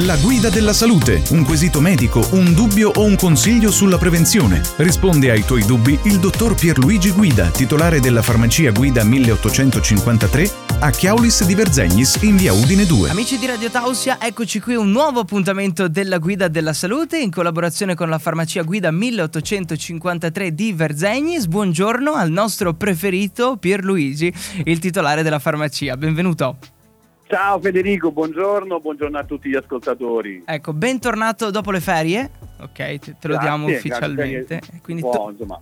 La Guida della Salute, un quesito medico, un dubbio o un consiglio sulla prevenzione. Risponde ai tuoi dubbi il dottor Pierluigi Guida, titolare della farmacia Guida 1853 a Chiaulis di Verzegnis in via Udine 2. Amici di Radio Tausia, eccoci qui un nuovo appuntamento della Guida della Salute in collaborazione con la farmacia Guida 1853 di Verzegnis. Buongiorno al nostro preferito Pierluigi, il titolare della farmacia. Benvenuto. Ciao Federico, buongiorno a tutti gli ascoltatori. Ecco, bentornato dopo le ferie. Ok, te lo diamo ufficialmente. Quindi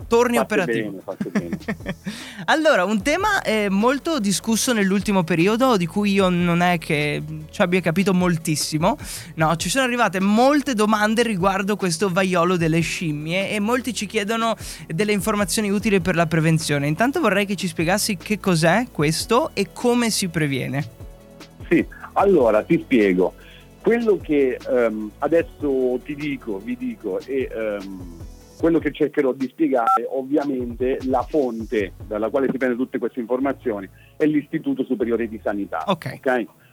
torni operativo. Bene. Allora, un tema molto discusso nell'ultimo periodo, di cui io non è che ci abbia capito moltissimo. No, ci sono arrivate molte domande riguardo questo vaiolo delle scimmie e molti ci chiedono delle informazioni utili per la prevenzione. Intanto vorrei che ci spiegassi che cos'è questo e come si previene. Sì, allora ti spiego. Quello che adesso vi dico, quello che cercherò di spiegare, ovviamente la fonte dalla quale si prende tutte queste informazioni è l'Istituto Superiore di Sanità. Okay?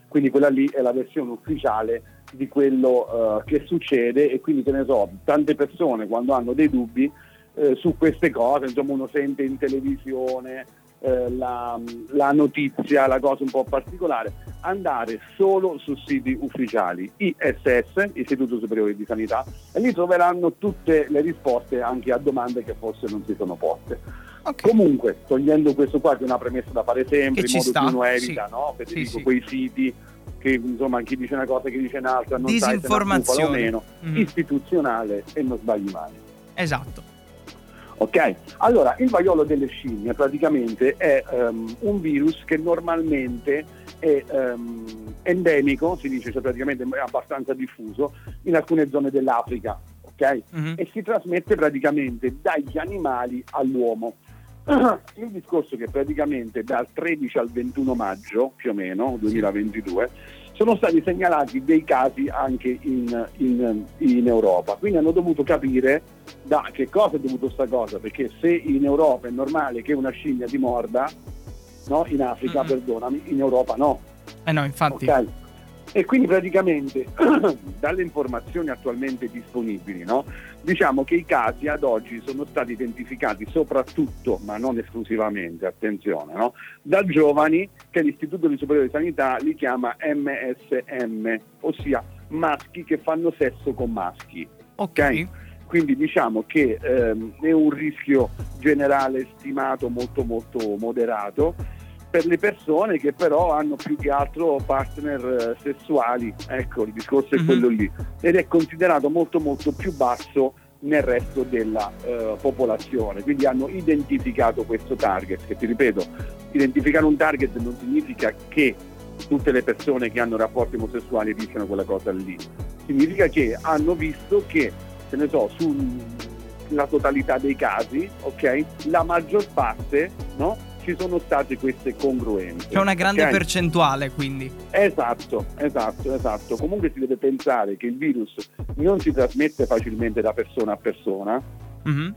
Quindi quella lì è la versione ufficiale di quello che succede, e quindi che ne so, tante persone quando hanno dei dubbi su queste cose, insomma uno sente in televisione la notizia, la cosa un po' particolare, andare solo su siti ufficiali, ISS, Istituto Superiore di Sanità, e lì troveranno tutte le risposte anche a domande che forse non si sono poste. Okay. Comunque, togliendo questo qua, che è una premessa da fare sempre, in modo che uno evita, sì. No? Perché dico, quei siti che insomma chi dice una cosa e chi dice un'altra, non sai se la bufala o meno, istituzionale e non sbagli mai. Esatto. Ok, allora il vaiolo delle scimmie praticamente è un virus che normalmente è endemico, si dice, cioè praticamente è abbastanza diffuso in alcune zone dell'Africa, ok? Mm-hmm. E si trasmette praticamente dagli animali all'uomo. Il discorso che praticamente dal 13 al 21 maggio più o meno 2022 sono stati segnalati dei casi anche in Europa, quindi hanno dovuto capire da che cosa è dovuto sta cosa, perché se in Europa è normale che una scimmia ti morda, no? In Africa, perdonami, in Europa no. No, infatti. Okay. E quindi praticamente dalle informazioni attualmente disponibili, no? Diciamo che i casi ad oggi sono stati identificati soprattutto, ma non esclusivamente, attenzione, no? Da giovani, che l'Istituto Superiore di Sanità li chiama MSM, ossia maschi che fanno sesso con maschi. Ok? Quindi diciamo che è un rischio generale stimato molto molto moderato per le persone che però hanno più che altro partner sessuali, ecco il discorso è quello lì, ed è considerato molto molto più basso nel resto della popolazione. Quindi hanno identificato questo target, che ti ripeto, identificare un target non significa che tutte le persone che hanno rapporti omosessuali rischiano quella cosa lì, significa che hanno visto che, che ne so, sulla totalità dei casi, ok, la maggior parte, no? Ci sono state queste congruenze. C'è una grande percentuale, quindi. Esatto. Comunque si deve pensare che il virus non si trasmette facilmente da persona a persona,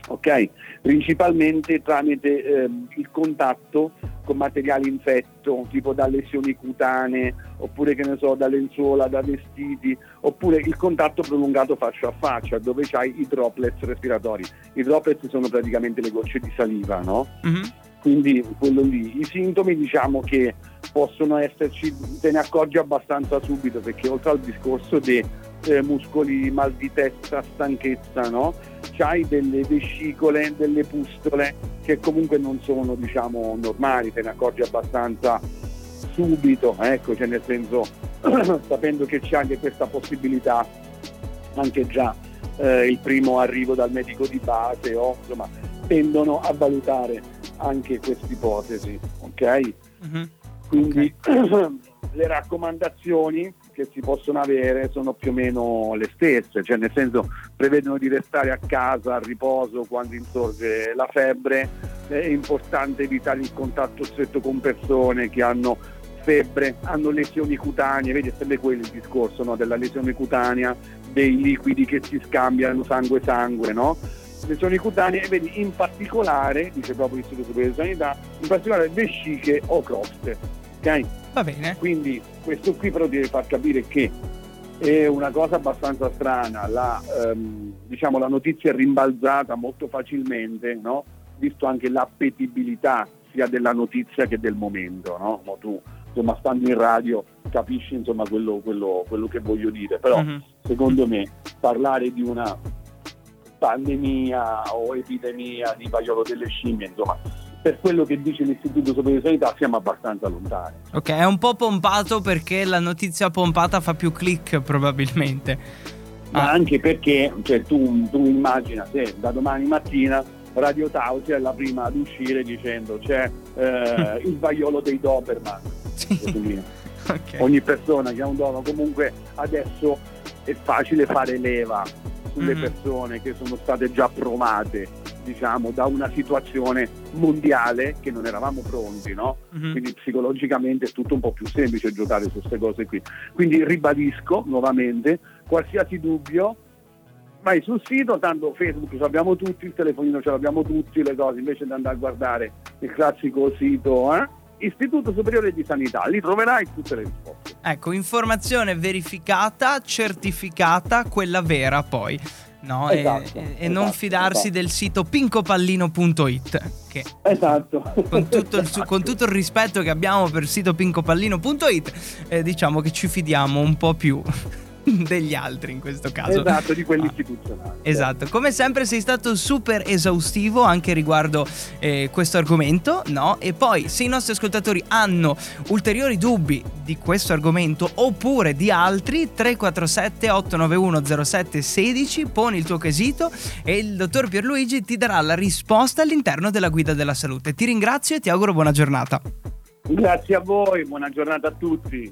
ok? Principalmente tramite il contatto con materiale infetto, tipo da lesioni cutanee, oppure che ne so, da lenzuola, da vestiti, oppure il contatto prolungato faccia a faccia, dove c'hai i droplets respiratori. I droplets sono praticamente le gocce di saliva, no? Quindi quello lì, i sintomi diciamo che possono esserci, te ne accorgi abbastanza subito, perché oltre al discorso dei muscoli, mal di testa, stanchezza, no? C'hai delle vescicole, delle pustole che comunque non sono diciamo normali, te ne accorgi abbastanza subito, ecco, cioè nel senso sapendo che c'è anche questa possibilità anche già il primo arrivo dal medico di base, insomma tendono a valutare anche questa ipotesi, ok? Quindi le raccomandazioni che si possono avere sono più o meno le stesse, cioè nel senso prevedono di restare a casa, a riposo quando insorge la febbre, è importante evitare il contatto stretto con persone che hanno febbre, hanno lesioni cutanee, vedi, è sempre quello il discorso, no? Della lesione cutanea, dei liquidi che si scambiano, sangue, no? Lesioni cutanee, e vedi in particolare, dice proprio l'Istituto Superiore di Sanità, in particolare vesciche o croste, ok? Va bene. Quindi questo qui però deve far capire che E una cosa abbastanza strana, la notizia è rimbalzata molto facilmente, no? Visto anche l'appetibilità sia della notizia che del momento, no? Ma tu, insomma, stando in radio capisci, insomma, quello che voglio dire, però secondo me parlare di una pandemia o epidemia di Vaiolo delle Scimmie, insomma, per quello che dice l'Istituto Superiore di Sanità siamo abbastanza lontani. Ok, è un po' pompato perché la notizia pompata fa più click probabilmente. Ma anche perché, cioè, tu immagina se da domani mattina Radio Tausia è la prima ad uscire dicendo c'è il vaiolo dei Doberman. Sì. Okay. Ogni persona che ha un dono, comunque adesso è facile fare leva sulle persone che sono state già provate, diciamo, da una situazione mondiale che non eravamo pronti, no? Quindi psicologicamente è tutto un po' più semplice giocare su queste cose qui. Quindi ribadisco nuovamente, qualsiasi dubbio vai sul sito, tanto Facebook ce l'abbiamo tutti, il telefonino ce l'abbiamo tutti, le cose, invece di andare a guardare il classico sito, Istituto Superiore di Sanità, lì troverai tutte le risposte. Ecco, informazione verificata, certificata, quella vera poi. No, esatto, e non fidarsi del sito pincopallino.it che con tutto il rispetto che abbiamo per il sito pincopallino.it, diciamo che ci fidiamo un po' più degli altri in questo caso. Esatto, di quelli istituzionali. Esatto, come sempre sei stato super esaustivo anche riguardo questo argomento, no? E poi se i nostri ascoltatori hanno ulteriori dubbi di questo argomento oppure di altri, 347-891-0716, poni il tuo quesito e il dottor Pierluigi ti darà la risposta all'interno della Guida della Salute. Ti ringrazio e ti auguro buona giornata. Grazie a voi, buona giornata a tutti.